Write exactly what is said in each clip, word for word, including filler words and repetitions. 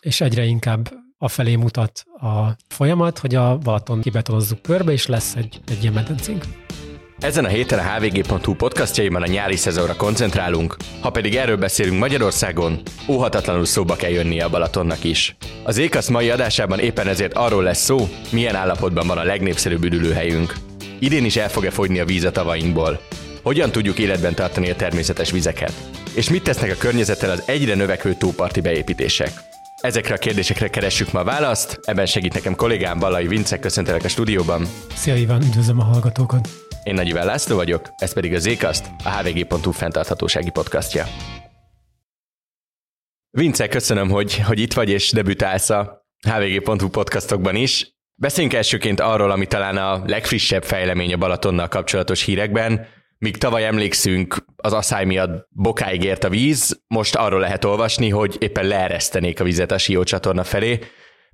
és egyre inkább afelé mutat a folyamat, hogy a Balaton kibetonozzuk körbe, és lesz egy, egy ilyen medencénk. Ezen a héten a hvg.hu podcastjaiban a nyári szezonra koncentrálunk, ha pedig erről beszélünk Magyarországon, óhatatlanul szóba kell jönnie a Balatonnak is. Az Ékasz mai adásában éppen ezért arról lesz szó, milyen állapotban van a legnépszerűbb üdülőhelyünk. Idén is el fog-e fogyni a víz a tavainkból? Hogyan tudjuk életben tartani a természetes vizeket? És mit tesznek a környezettel az egyre növekvő tóparti beépítések? Ezekre a kérdésekre keressük ma a választ, ebben segít nekem kollégám Ballai Vince, köszöntelek a stúdióban. Szia Iván, üdvözlöm a hallgatókat! Én Nagy Iván László vagyok, ez pedig az Ékaszt, a hvg.hu fenntarthatósági podcastja. Vince, köszönöm, hogy, hogy itt vagy és debütálsz a hvg.hu podcastokban is. Beszéljünk elsőként arról, ami talán a legfrissebb fejlemény a Balatonnal kapcsolatos hírekben. Míg tavaly emlékszünk, az aszály miatt bokáig ért a víz, most arról lehet olvasni, hogy éppen leeresztenék a vizet a Siócsatorna felé.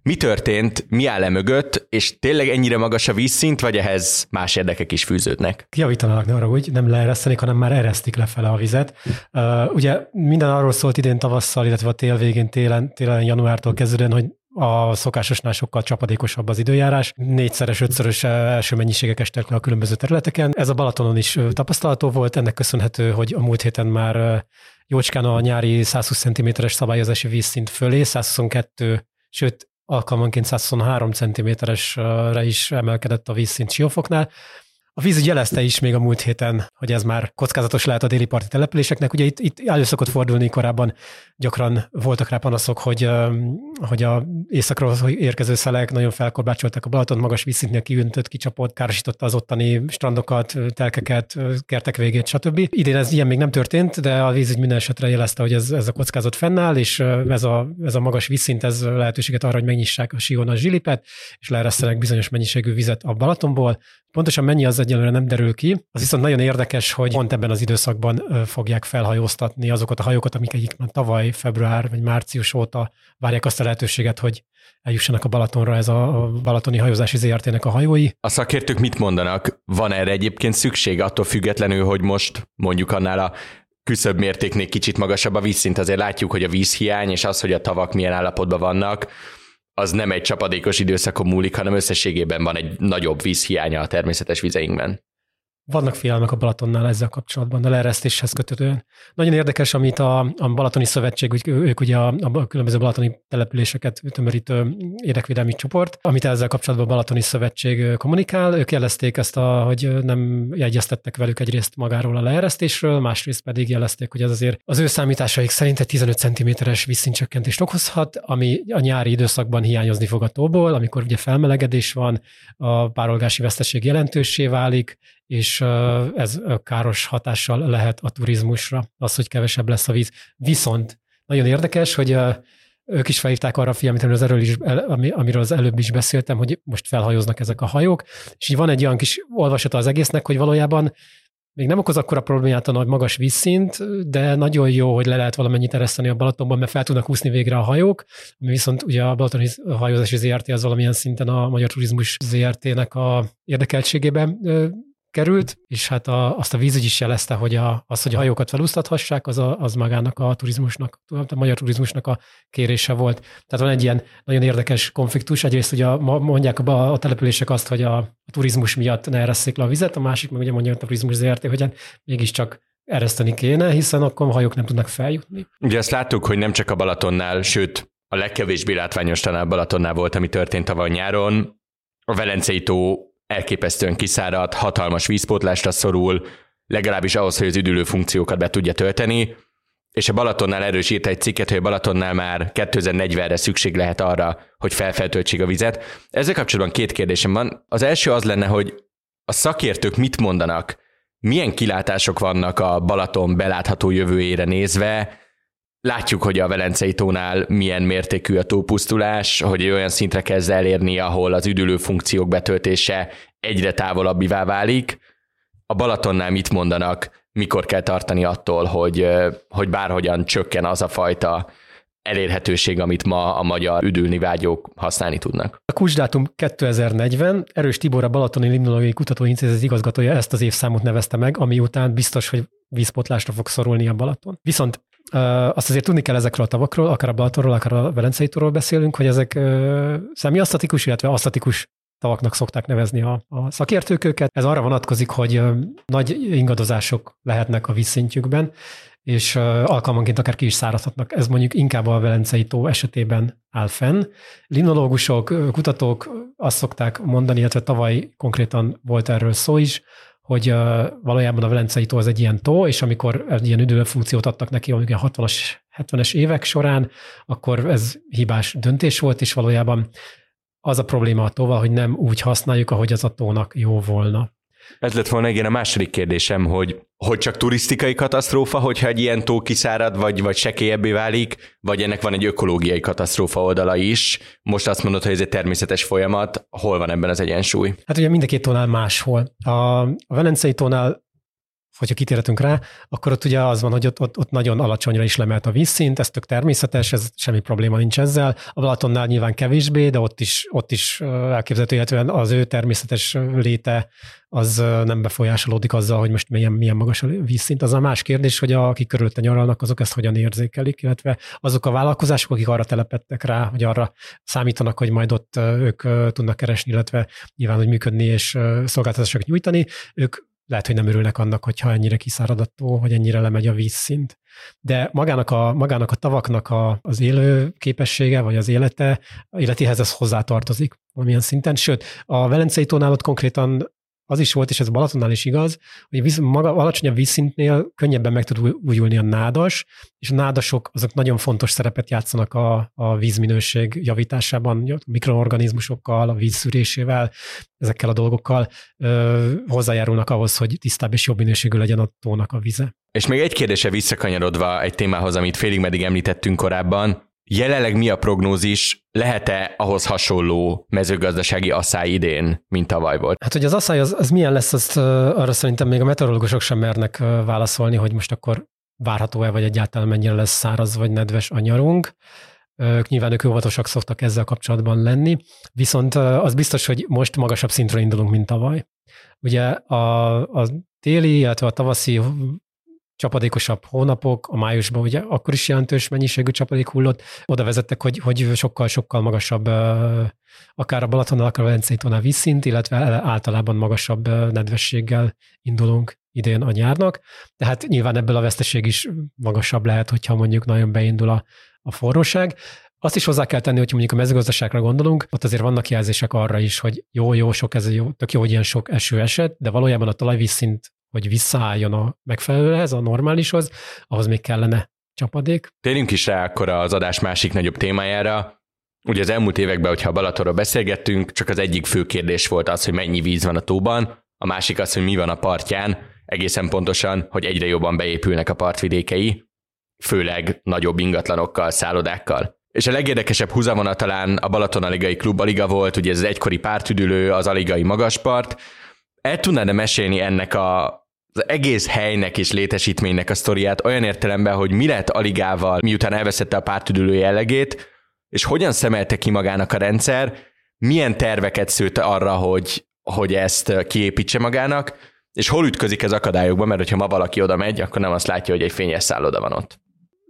Mi történt, mi áll e mögött, és tényleg ennyire magas a vízszint, vagy ehhez más érdekek is fűződnek? Javítanak, ne arra úgy, nem leeresztenék, hanem már eresztik lefele a vizet. Uh, ugye minden arról szólt idén tavasszal, illetve a tél végén, télen, télen januártól kezdődően, hogy a szokásosnál sokkal csapadékosabb az időjárás. Négyszeres, ötszörös első mennyiségek estek le a különböző területeken. Ez a Balatonon is tapasztalható volt, ennek köszönhető, hogy a múlt héten már jócskán a nyári száz húsz centiméteres szabályozási vízszint fölé, száz huszonkettő, sőt, alkalmanként száz huszonhárom centiméteresre is emelkedett a vízszint Siófoknál. A vízügy jelezte is még a múlt héten, hogy ez már kockázatos lehet a déli parti településeknek. Ugye itt, itt elő szokott fordulni, korábban gyakran voltak rá panaszok, hogy, hogy az északról érkező szelek nagyon felkorbácsolták a Balaton, magas vízszintnél kiüntött, kicsapott, károsította az ottani strandokat, telkeket, kertek végét, stb. Idén ez ilyen még nem történt, de a vízügy minden esetre jelezte, hogy ez, ez a kockázat fennáll, és ez a, ez a magas vízszint, ez lehetőséget arra, hogy megnyissák a Sion a zsilipet, és leeresztenek bizonyos mennyiségű vizet a Balatonból. Pontosan mennyi az egyelőre nem derül ki. Az viszont nagyon érdekes, hogy pont ebben az időszakban fogják felhajóztatni azokat a hajókat, amik egyik már tavaly, február vagy március óta várják azt a lehetőséget, hogy eljussanak a Balatonra, ez a Balatoni Hajózási zé er té-nek a hajói. A szakértők mit mondanak? Van erre egyébként szükség attól függetlenül, hogy most mondjuk annál a küszöbb mértéknél kicsit magasabb a vízszint? Azért látjuk, hogy a vízhiány és az, hogy a tavak milyen állapotban vannak, az nem egy csapadékos időszakon múlik, hanem összességében van egy nagyobb vízhiánya a természetes vizeinkben. Vannak félelmek a Balatonnál ezzel kapcsolatban, a leeresztéshez kötődően. Nagyon érdekes, amit a, a Balatoni Szövetség, ők ugye a, a különböző balatoni településeket tömörítő érdekvédelmi csoport, amit ezzel kapcsolatban a Balatoni Szövetség kommunikál. Ők jelezték ezt, a, hogy nem jegyeztettek velük egyrészt magáról a leeresztésről, másrészt pedig jelezték, hogy ez azért az ő számításaik szerint egy tizenöt centiméteres vízszintcsökkentést okozhat, ami a nyári időszakban hiányozni fog a tóból, amikor ugye felmelegedés van, a párolgási veszteség jelentőssé válik, és ez káros hatással lehet a turizmusra, az, hogy kevesebb lesz a víz. Viszont nagyon érdekes, hogy ők is felhívták arra a figyelmet, amiről az előbb is beszéltem, hogy most felhajóznak ezek a hajók, és így van egy olyan kis olvasata az egésznek, hogy valójában még nem okoz akkora problémát a nagy magas vízszint, de nagyon jó, hogy le lehet valamennyit ereszteni a Balatonban, mert fel tudnak úszni végre a hajók, ami viszont ugye a Balatoni Hajózási zé er té az valamilyen szinten a Magyar Turizmus zé er té-nek a érdekeltségében került, és hát a, azt a vízügy is jelezte, hogy a, az, hogy a hajókat felúsztathassák, az, a, az magának a turizmusnak, a magyar turizmusnak a kérése volt. Tehát van egy ilyen nagyon érdekes konfliktus. Egyrészt ugye mondják a, a települések azt, hogy a, a turizmus miatt ne eresszék le a vizet, a másik meg ugye mondja a turizmus zé er té, hogy mégiscsak ereszteni kéne, hiszen akkor a hajók nem tudnak feljutni. Ugye azt láttuk, hogy nem csak a Balatonnál, sőt a legkevésbé látványos talán a Balatonnál volt, ami történt tavaly nyáron. A Velencei tó elképesztően kiszárad, hatalmas vízpótlásra szorul, legalábbis ahhoz, hogy az üdülő funkciókat be tudja tölteni, és a Balatonnál erős írt egy cikket, hogy a Balatonnál már kétezer-negyvenre szükség lehet arra, hogy felfeltöltsék a vizet. Ezzel kapcsolatban két kérdésem van. Az első az lenne, hogy a szakértők mit mondanak, milyen kilátások vannak a Balaton belátható jövőjére nézve. Látjuk, hogy a Velencei tónál milyen mértékű a tópusztulás, hogy olyan szintre kezd elérni, ahol az üdülő funkciók betöltése egyre távolabbivá válik. A Balatonnál mit mondanak, mikor kell tartani attól, hogy, hogy bárhogyan csökken az a fajta elérhetőség, amit ma a magyar üdülni vágyók használni tudnak? A kulcsdátum kétezer-negyven. Erős Tibor, a Balatoni Limnológiai Kutatóintézet igazgatója ezt az évszámot nevezte meg, ami után biztos, hogy vízpotlásra fog szorulni a Balaton. Viszont Azt azért tudni kell ezekről a tavakról, akár a Balatonról, akár a Velencei túról beszélünk, hogy ezek szemiasztatikus, illetve asztatikus tavaknak szokták nevezni a, a szakértők őket. Ez arra vonatkozik, hogy nagy ingadozások lehetnek a vízszintjükben, és alkalmanként akár ki is száradhatnak. Ez mondjuk inkább a Velencei tó esetében áll fenn. Limnológusok, kutatók azt szokták mondani, illetve tavaly konkrétan volt erről szó is, hogy valójában a Velencei tó az egy ilyen tó, és amikor egy ilyen üdülő funkciót adtak neki, mondjuk a hatvanas, hetvenes évek során, akkor ez hibás döntés volt, és valójában az a probléma a tóval, hogy nem úgy használjuk, ahogy az a tónak jó volna. Ez lett volna igen a második kérdésem, hogy, hogy csak turisztikai katasztrófa, hogyha egy ilyen tó kiszárad, vagy, vagy sekélyebbé válik, vagy ennek van egy ökológiai katasztrófa oldala is. Most azt mondod, hogy ez egy természetes folyamat. Hol van ebben az egyensúly? Hát ugye mind a két tónál máshol. A, a Velencei tónál, hogyha kitérhetünk rá, akkor ott ugye az van, hogy ott, ott, ott nagyon alacsonyra is lemelt a vízszint, ez tök természetes, ez semmi probléma nincs ezzel. A Balatonnál nyilván kevésbé, de ott is, ott is elképzelhető, illetve az ő természetes léte az nem befolyásolódik azzal, hogy most milyen, milyen magas a vízszint. Az a más kérdés, hogy akik körülötte nyaralnak, azok ezt hogyan érzékelik, illetve azok a vállalkozások, akik arra telepedtek rá, hogy arra számítanak, hogy majd ott ők tudnak keresni, illetve nyilván, hogy működni és szolgáltatásokat nyújtani, ők lehet, hogy nem örülnek annak, hogyha ennyire kiszáradató, hogy ennyire lemegy a vízszint. De magának a, magának a tavaknak a, az élő képessége, vagy az élete, életéhez ez hozzátartozik valamilyen szinten. Sőt, a Velencei tónál ott konkrétan az is volt, és ez Balatonnál is igaz, hogy víz, maga alacsonyabb vízszintnél könnyebben meg tud újulni a nádas, és a nádasok azok nagyon fontos szerepet játszanak a, a vízminőség javításában, a mikroorganizmusokkal, a vízszűrésével, ezekkel a dolgokkal ö, hozzájárulnak ahhoz, hogy tisztább és jobb minőségű legyen a tónak a vize. És még egy kérdése visszakanyarodva egy témához, amit félig meddig említettünk korábban, jelenleg mi a prognózis, lehet-e ahhoz hasonló mezőgazdasági asszály idén, mint tavaly volt? Hát, hogy az asszály az, az milyen lesz, azt arra szerintem még a meteorológusok sem mernek válaszolni, hogy most akkor várható-e, vagy egyáltalán mennyire lesz száraz vagy nedves a nyarunk. Ők nyilván ők óvatosak szoktak ezzel kapcsolatban lenni, viszont az biztos, hogy most magasabb szintre indulunk, mint tavaly. Ugye a, a téli, illetve a tavaszi csapadékosabb hónapok, a májusban ugye akkor is jelentős mennyiségű csapadék hullott, oda vezettek, hogy, hogy sokkal-sokkal magasabb akár a Balatonnál, akár a Velencei tónál vízszint, illetve általában magasabb nedvességgel indulunk idén a nyárnak. Tehát nyilván ebből a veszteség is magasabb lehet, hogyha mondjuk nagyon beindul a, a forróság. Azt is hozzá kell tenni, hogyha mondjuk a mezőgazdaságra gondolunk, ott azért vannak jelzések arra is, hogy jó-jó, sok ez jó, tök jó, hogy ilyen sok eső esett, de valójában a talajvízszint, hogy visszaálljon a megfelelőhez, a normálishoz, ahhoz még kellene csapadék. Térjünk is rá akkor az adás másik nagyobb témájára. Ugye az elmúlt években, hogyha a Balatonról beszélgettünk, csak az egyik fő kérdés volt az, hogy mennyi víz van a tóban, a másik az, hogy mi van a partján, egészen pontosan, hogy egyre jobban beépülnek a partvidékei, főleg nagyobb ingatlanokkal, szállodákkal. És a legérdekesebb húzavona talán a Balaton Aligai Klub Aliga volt, ugye ez az egykori pártüdülő, az aligai magaspart. El tudnád-e mesélni ennek a, az egész helynek és létesítménynek a sztoriát olyan értelemben, hogy mi lett Aligával, miután elveszette a pártüdülő jellegét, és hogyan szemelte ki magának a rendszer, milyen terveket szőtt arra, hogy, hogy ezt kiépítse magának, és hol ütközik ez akadályokba, mert hogyha ma valaki oda megy, akkor nem azt látja, hogy egy fényes szálloda van ott.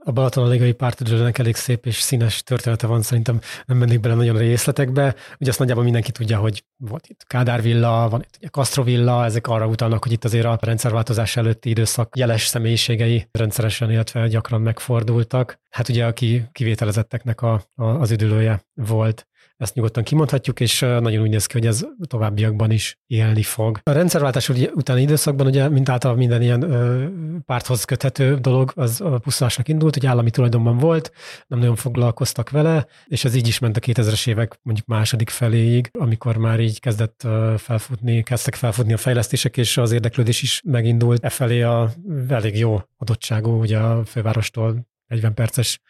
A Balaton Aligai pártüdülőnek elég szép és színes története van, szerintem nem mennék bele nagyon részletekbe. Ugye azt nagyjából mindenki tudja, hogy volt itt Kádár villa, van itt Castro villa, ezek arra utalnak, hogy itt azért a rendszerváltozás előtti időszak jeles személyiségei rendszeresen, illetve gyakran megfordultak. Hát ugye aki kivételezetteknek a, a, az üdülője volt. Ezt nyugodtan kimondhatjuk, és nagyon úgy néz ki, hogy ez továbbiakban is élni fog. A rendszerváltás utáni időszakban, ugye, mint általában minden ilyen ö, párthoz köthető dolog, az a pusztulásnak indult, hogy állami tulajdonban volt, nem nagyon foglalkoztak vele, és ez így is ment a kétezres évek mondjuk második feléig, amikor már így kezdett felfutni, kezdtek felfutni a fejlesztések, és az érdeklődés is megindult. E felé a elég jó adottságú, ugye a fővárostól negyven perces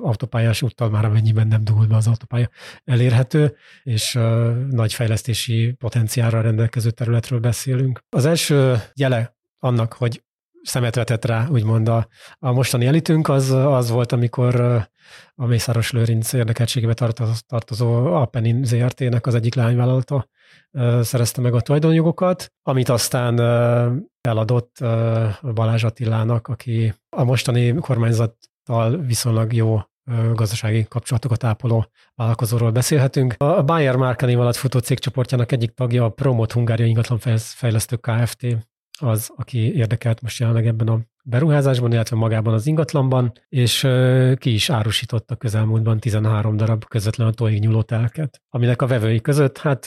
autópályás úttal már amennyiben nem dugul be az autópálya elérhető, és nagy fejlesztési potenciálra rendelkező területről beszélünk. Az első jele annak, hogy szemet vetett rá, úgymond a, a mostani elitünk, az, az volt, amikor a Mészáros Lőrinc érdekeltségébe tartozó Alpenin zé er té-nek az egyik leányvállalata szerezte meg a tulajdonjogokat, amit aztán eladott Balázs Attilának, aki a mostani kormányzattal viszonylag jó gazdasági kapcsolatokat ápoló vállalkozóról beszélhetünk. A Bayer Marketing alatt futó cégcsoportjának egyik tagja a Promot Hungária ingatlanfejlesztő Kft. Az, aki érdekelt most jelenleg ebben a beruházásban, illetve magában az ingatlanban, és ki is árusította közelmúltban tizenhárom darab közvetlen a tóig nyúló telket, aminek a vevői között, hát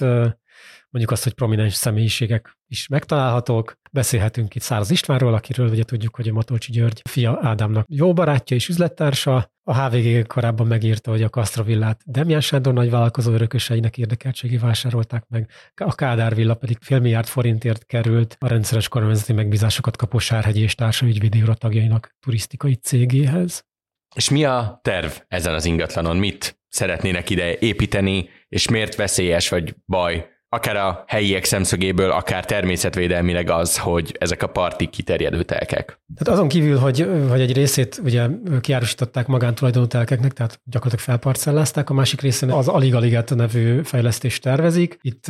mondjuk azt, hogy prominens személyiségek is megtalálhatók. Beszélhetünk itt Száraz Istvánról, akiről ugye tudjuk, hogy a Matolcsi György fia Ádámnak jó barátja és üzlettársa. A há vé gé korábban megírta, hogy a Castro villát Demján Sándor nagyvállalkozó örököseinek érdekeltségével vásárolták meg, a Kádár villa pedig félmilliárd forintért került a rendszeres kormányzati megbízásokat kapó Sárhegyi és Társa ügyvédi ura tagjainak turisztikai cégéhez. És mi a terv ezen az ingatlanon? Mit szeretnének ide építeni, és miért veszélyes vagy baj? Akár a helyiek szemszögéből, akár természetvédelmileg az, hogy ezek a partig kiterjedő telkek. Tehát azon kívül, hogy, hogy egy részét ugye kiárusították magántulajdonú telkeknek, tehát gyakorlatilag felparcellázták, a másik részén az Aligaligát nevű fejlesztést tervezik. Itt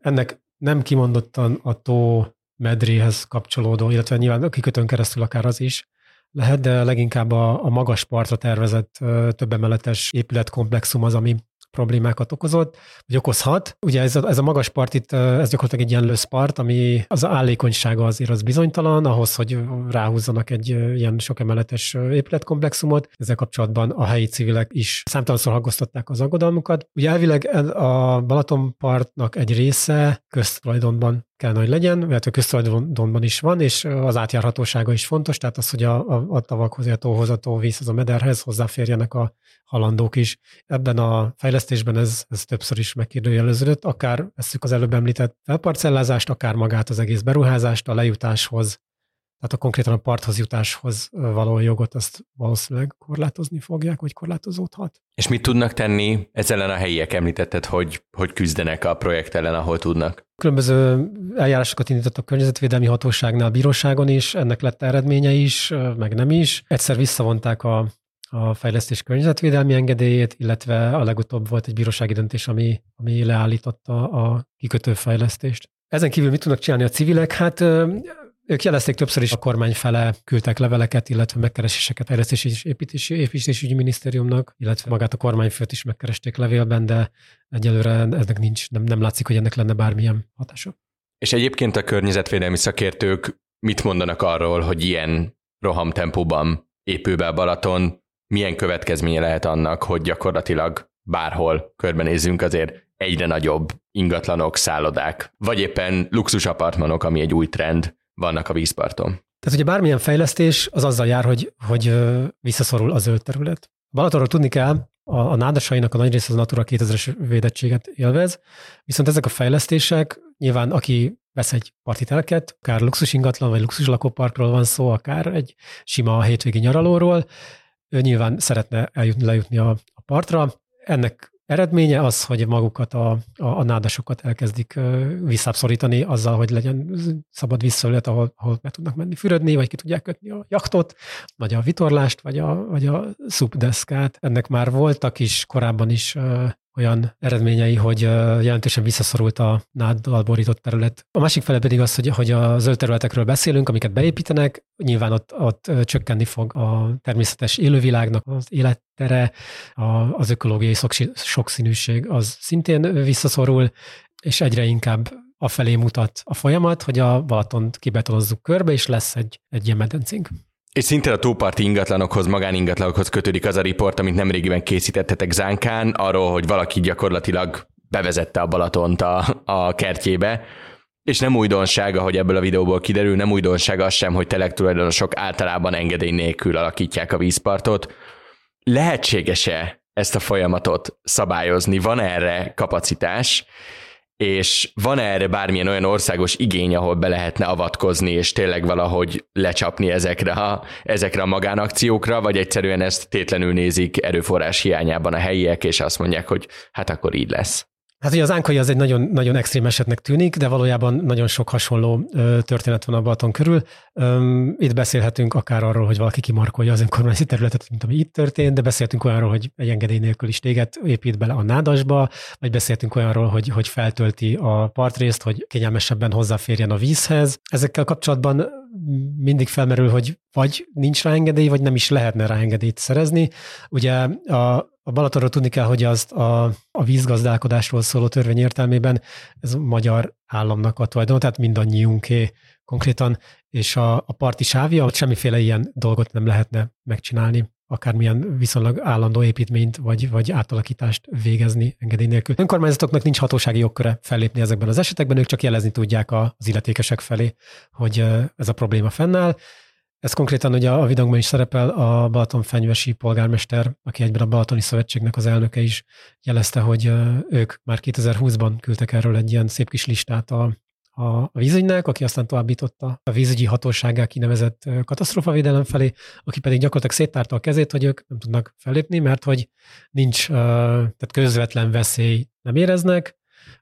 ennek nem kimondottan a tó medréhez kapcsolódó, illetve nyilván a kikötőn keresztül akár az is lehet, de leginkább a, a magas partra tervezett több emeletes épületkomplexum az, ami problémákat okozott, vagy okozhat. Ugye ez a, ez a magas part itt, ez gyakorlatilag egy ilyen löszpart, ami az állékonysága azért az bizonytalan, ahhoz, hogy ráhúzzanak egy ilyen sok emeletes épületkomplexumot. Ezzel kapcsolatban a helyi civilek is számtalanszor hangoztatták az aggodalmukat. Ugye elvileg a Balatonpartnak egy része köztulajdonban kell, hogy legyen, mert a köztulajdonban is van, és az átjárhatósága is fontos, tehát az, hogy a, a, a tavakhoz, a tóhoz, a tóvízhez, a mederhez hozzáférjenek a halandók is. Ebben a fejlesztésben ez, ez többször is megkérdőjeleződött, akár veszük az előbb említett felparcellázást, akár magát az egész beruházást, a lejutáshoz, tehát a konkrétan a parthoz jutáshoz való jogot, azt valószínűleg korlátozni fogják, vagy korlátozódhat. És mit tudnak tenni? Ez ellen a helyiek említetted, hogy, hogy küzdenek a projekt ellen, ahol tudnak. Különböző eljárásokat indított a környezetvédelmi hatóságnál, bíróságon is, ennek lett eredménye is, meg nem is. Egyszer visszavonták a, a fejlesztés környezetvédelmi engedélyét, illetve a legutóbb volt egy bírósági döntés, ami, ami leállította a kikötőfejlesztést. Ezen kívül mit tudnak csinálni a civilek? Hát ők jelezték többször is, a kormány fele küldtek leveleket, illetve megkereséseket a fejlesztési és építési, építésügyi minisztériumnak, illetve magát a kormányfőt is megkeresték levélben, de egyelőre ennek nincs, nem, nem látszik, hogy ennek lenne bármilyen hatása. És egyébként a környezetvédelmi szakértők mit mondanak arról, hogy ilyen rohamtempóban épül be a Balaton, milyen következménye lehet annak, hogy gyakorlatilag bárhol körbenézzünk, azért egyre nagyobb ingatlanok, szállodák, vagy éppen luxusapartmanok, ami egy új trend, vannak a vízparton. Tehát ugye bármilyen fejlesztés az azzal jár, hogy, hogy visszaszorul a zöld terület. Balatonról tudni kell, a, a nádasainak a nagy része az Natura kétezres védettséget élvez, viszont ezek a fejlesztések, nyilván aki vesz egy parti telket, akár luxus ingatlan, vagy luxus lakóparkról van szó, akár egy sima hétvégi nyaralóról, ő nyilván szeretne eljutni, lejutni a, a partra. Ennek eredménye az, hogy magukat, a, a, a nádasokat elkezdik visszábbszorítani azzal, hogy legyen szabad vízfelület, ahol, ahol be tudnak menni fürödni, vagy ki tudják kötni a jachtot, vagy a vitorlást, vagy a, vagy a szupdeszkát. Ennek már voltak is, korábban is ö, olyan eredményei, hogy ö, jelentősen visszaszorult a náddal borított terület. A másik fele pedig az, hogy, hogy a zöld területekről beszélünk, amiket beépítenek, nyilván ott, ott csökkenni fog a természetes élővilágnak az élet, tere, az ökológiai sokszínűség az szintén visszaszorul, és egyre inkább afelé mutat a folyamat, hogy a Balatont kibetonozzuk körbe, és lesz egy, egy ilyen medencénk. És szintén a tóparti ingatlanokhoz, magáningatlanokhoz kötődik az a riport, amit nemrégiben készítettetek Zánkán, arról, hogy valaki gyakorlatilag bevezette a Balatont a, a kertjébe, és nem újdonság, ahogy ebből a videóból kiderül, nem újdonság az sem, hogy telektulajdonosok általában engedély nélkül alakítják a vízpartot. Lehetséges-e ezt a folyamatot szabályozni? Van erre kapacitás, és van erre bármilyen olyan országos igény, ahol be lehetne avatkozni, és tényleg valahogy lecsapni ezekre a, ezekre a magánakciókra, vagy egyszerűen ezt tétlenül nézik erőforrás hiányában a helyiek, és azt mondják, hogy hát akkor így lesz. Hát ugye az ánkai az egy nagyon, nagyon extrém esetnek tűnik, de valójában nagyon sok hasonló ö, történet van a Balaton körül. Öm, itt beszélhetünk akár arról, hogy valaki kimarkolja az önkormányzati területet, mint ami itt történt, de beszélhetünk olyanról, hogy egy engedély nélkül is téged épít bele a nádasba, vagy beszélhetünk olyanról, hogy, hogy feltölti a partrészt, hogy kényelmesebben hozzáférjen a vízhez. Ezekkel kapcsolatban mindig felmerül, hogy vagy nincs rá engedély, vagy nem is lehetne rá engedélyt szerezni. Ugye a A Balatonról tudni kell, hogy azt a, a vízgazdálkodásról szóló törvény értelmében ez a magyar államnak a tulajdon, tehát mindannyiunké konkrétan, és a, a parti sávja, ott semmiféle ilyen dolgot nem lehetne megcsinálni, akármilyen viszonylag állandó építményt vagy, vagy átalakítást végezni engedély nélkül. Önkormányzatoknak nincs hatósági jogköre fellépni ezekben az esetekben, ők csak jelezni tudják az illetékesek felé, hogy ez a probléma fennáll. Ez konkrétan ugye a videónkban is szerepel, a balatonfenyvesi polgármester, aki egyben a Balatoni Szövetségnek az elnöke is jelezte, hogy ők már kétezer-húszban küldtek erről egy ilyen szép kis listát a, a vízügynek, aki aztán továbbította a vízügyi hatósággá kinevezett katasztrófavédelem felé, aki pedig gyakorlatilag széttárta a kezét, hogy ők nem tudnak fellépni, mert hogy nincs, tehát közvetlen veszély nem éreznek,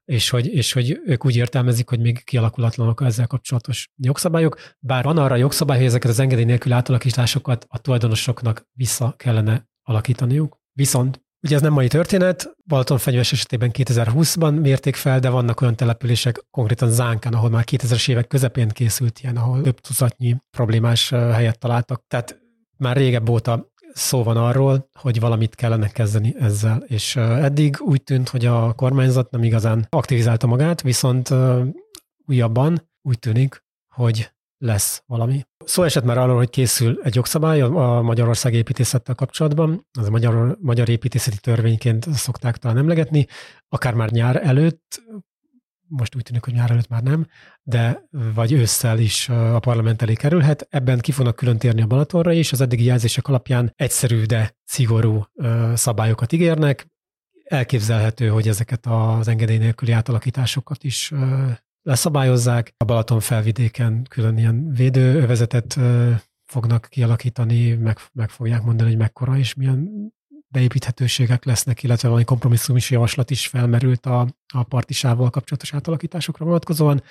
És hogy, és hogy ők úgy értelmezik, hogy még kialakulatlanok ezzel kapcsolatos jogszabályok, bár van arra jogszabály, hogy ezeket az engedély nélkül átalakításokat a tulajdonosoknak vissza kellene alakítaniuk. Viszont ugye ez nem mai történet, Balatonfenyves esetében kétezer-húszban mérték fel, de vannak olyan települések, konkrétan Zánkán, ahol már kétezres évek közepén készült ilyen, ahol több tucatnyi problémás helyet találtak. Tehát már régebb óta szó van arról, hogy valamit kellene kezdeni ezzel, és eddig úgy tűnt, hogy a kormányzat nem igazán aktivizálta magát, viszont újabban úgy tűnik, hogy lesz valami. Szó esett már arról, hogy készül egy jogszabály a Magyarország építészettel kapcsolatban, az a magyar, magyar építészeti törvényként szokták talán emlegetni, akár már nyár előtt, most úgy tűnik, hogy nyár előtt már nem, de vagy ősszel is a parlament elé kerülhet. Ebben ki fognak külön térni a Balatonra is, az eddigi jelzések alapján egyszerű, de szigorú szabályokat ígérnek. Elképzelhető, hogy ezeket az engedély nélküli átalakításokat is leszabályozzák. A Balaton felvidéken külön ilyen védőövezetet fognak kialakítani, meg, meg fogják mondani, hogy mekkora és milyen beépíthetőségek lesznek, illetve valami kompromisszumos javaslat is felmerült a, a partisávval kapcsolatos átalakításokra vonatkozóan.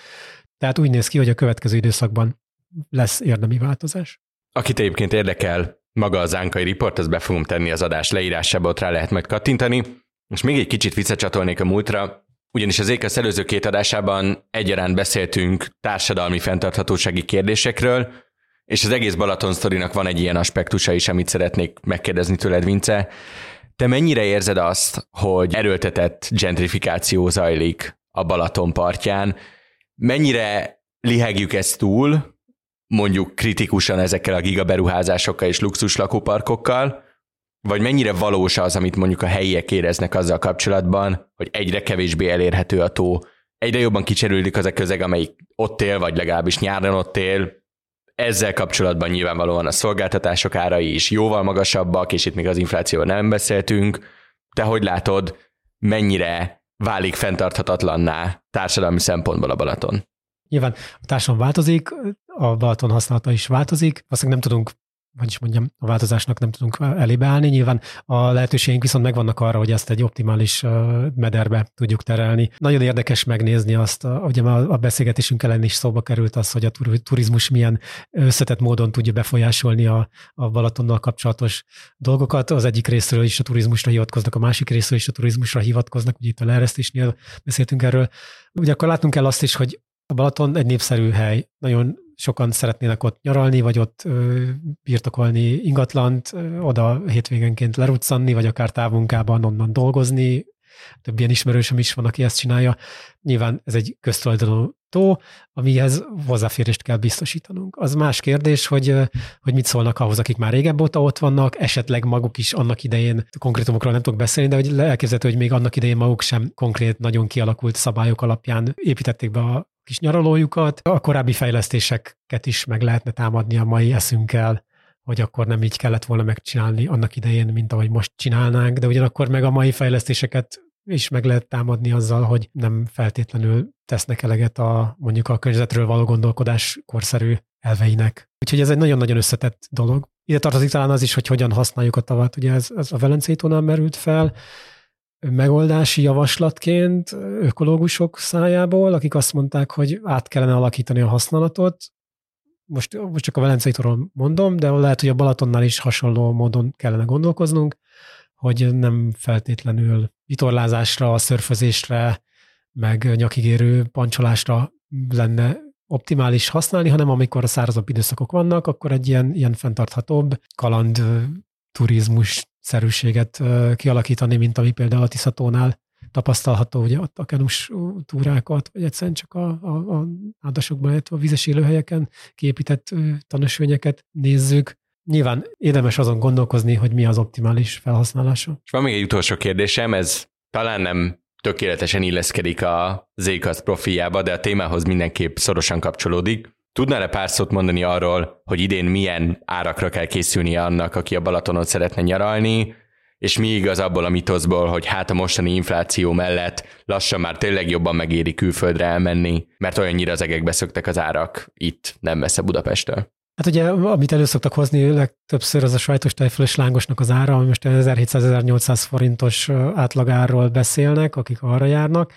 Tehát úgy néz ki, hogy a következő időszakban lesz érdemi változás. Akit egyébként érdekel maga az ánkai riport, azt be fogom tenni az adás leírásába, ott rá lehet majd kattintani. Most még egy kicsit visszacsatolnék a múltra, ugyanis az Ékasz előző két adásában egyaránt beszéltünk társadalmi fenntarthatósági kérdésekről, és az egész Balaton sztorinak van egy ilyen aspektusa is, amit szeretnék megkérdezni tőled, Vince. Te mennyire érzed azt, hogy erőltetett gentrifikáció zajlik a Balaton partján? Mennyire lihegjük ezt túl, mondjuk kritikusan ezekkel a gigaberuházásokkal és luxus lakóparkokkal, vagy mennyire valós az, amit mondjuk a helyiek éreznek azzal kapcsolatban, hogy egyre kevésbé elérhető a tó, egyre jobban kicserülik az a közeg, amelyik ott él, vagy legalábbis nyáron ott él. Ezzel kapcsolatban nyilvánvalóan a szolgáltatások árai is jóval magasabbak, és itt még az inflációval nem beszéltünk. Te hogy látod, mennyire válik fenntarthatatlanná társadalmi szempontból a Balaton? Nyilván a társadalom változik, a Balaton használata is változik, aztán nem tudunk, vagyis mondjam, a változásnak nem tudunk elébe állni. Nyilván a lehetőségünk viszont megvannak arra, hogy ezt egy optimális mederbe tudjuk terelni. Nagyon érdekes megnézni azt, ugye a beszélgetésünk ellen is szóba került az, hogy a turizmus milyen összetett módon tudja befolyásolni a, a Balatonnal kapcsolatos dolgokat. Az egyik részről is a turizmusra hivatkoznak, a másik részről is a turizmusra hivatkoznak, ugye itt a leeresztésnél beszéltünk erről. Ugye akkor látnunk kell azt is, hogy a Balaton egy népszerű hely, nagyon sokan szeretnének ott nyaralni, vagy ott ö, birtokolni ingatlant, ö, oda hétvégenként leruccanni, vagy akár távmunkában onnan dolgozni. Több ilyen ismerősöm is van, aki ezt csinálja. Nyilván ez egy köztulajdonú tó, amihez hozzáférést kell biztosítanunk. Az más kérdés, hogy, hogy mit szólnak ahhoz, akik már régebb óta ott vannak, esetleg maguk is annak idején, konkrétumokról nem tudok beszélni, de hogy elképzelhető, hogy még annak idején maguk sem konkrét, nagyon kialakult szabályok alapján építették be a kis nyaralójukat, a korábbi fejlesztéseket is meg lehetne támadni a mai eszünkkel, hogy akkor nem így kellett volna megcsinálni annak idején, mint ahogy most csinálnánk, de ugyanakkor meg a mai fejlesztéseket is meg lehet támadni azzal, hogy nem feltétlenül tesznek eleget a mondjuk a környezetről való gondolkodás korszerű elveinek. Úgyhogy ez egy nagyon-nagyon összetett dolog. Ide tartozik talán az is, hogy hogyan használjuk a tavat, ugye ez, ez a Velencei-tónál merült fel, megoldási javaslatként ökológusok szájából, akik azt mondták, hogy át kellene alakítani a használatot. Most, most csak a Velencei Tóról mondom, de lehet, hogy a Balatonnál is hasonló módon kellene gondolkoznunk, hogy nem feltétlenül vitorlázásra, szörfözésre, meg nyakigérő pancsolásra lenne optimális használni, hanem amikor a szárazabb időszakok vannak, akkor egy ilyen, ilyen fenntarthatóbb kaland turizmus szerűséget kialakítani, mint ami például a Tisza-tónál tapasztalható, ugye ott a kenus túrákat, vagy egyszerűen csak a, a, a ádasokban, illetve a vízes élőhelyeken kiépített tanösvényeket nézzük. Nyilván érdemes azon gondolkozni, hogy mi az optimális felhasználása. És van még egy utolsó kérdésem, ez talán nem tökéletesen illeszkedik a zé-kast profiljába, de a témához mindenképp szorosan kapcsolódik. Tudnál-e pár szót mondani arról, hogy idén milyen árakra kell készülnie annak, aki a Balatonon szeretne nyaralni, és mi igaz abból a mitoszból, hogy hát a mostani infláció mellett lassan már tényleg jobban megéri külföldre elmenni, mert olyannyira az egekbe szöktek az árak itt, nem messze Budapesttől. Hát ugye, amit elő szoktak hozni legtöbbször, az a sajtos tejfölös lángosnak az ára, ami most ezerhétszáz-ezernyolcszáz forintos átlagárról beszélnek, akik arra járnak.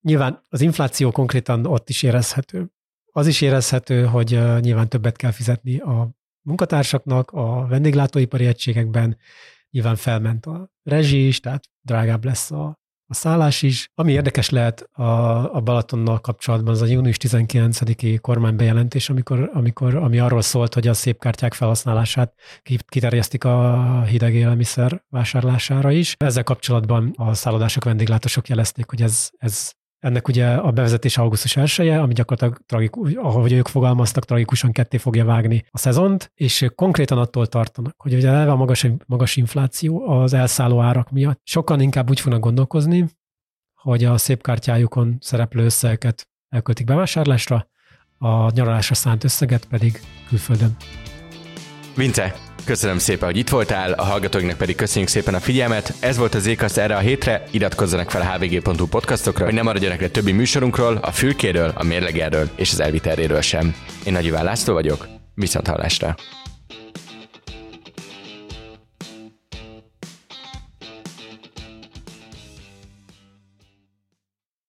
Nyilván az infláció konkrétan ott is érezhető. Az is érezhető, hogy nyilván többet kell fizetni a munkatársaknak, a vendéglátóipari egységekben, nyilván felment a rezsi is, tehát drágább lesz a, a szállás is. Ami érdekes lehet a, a Balatonnal kapcsolatban, az a június tizenkilencediki kormánybejelentés, amikor, amikor, ami arról szólt, hogy a szép kártyák felhasználását kiterjesztik a hideg élelmiszer vásárlására is. Ezzel kapcsolatban a szállodások, vendéglátósok jelezték, hogy ez, ez ennek ugye a bevezetés augusztus elseje, ami gyakorlatilag, tragikus, ahogy ők fogalmaztak, tragikusan ketté fogja vágni a szezont, és konkrétan attól tartanak, hogy ugye eleve a magas, magas infláció az elszálló árak miatt sokan inkább úgy fognak gondolkozni, hogy a szép kártyájukon szereplő összegeket elköltik bevásárlásra, a nyaralásra szánt összeget pedig külföldön. Vince, köszönöm szépen, hogy itt voltál, a hallgatóinknak pedig köszönjük szépen a figyelmet. Ez volt az zé-kast erre a hétre, iratkozzanak fel a hvg.hu podcastokra, hogy ne maradjanak le többi műsorunkról, a Fülkéről, a Mérlegelről és az Elviterréről sem. Én Nagy Iván László vagyok, viszont hallásra!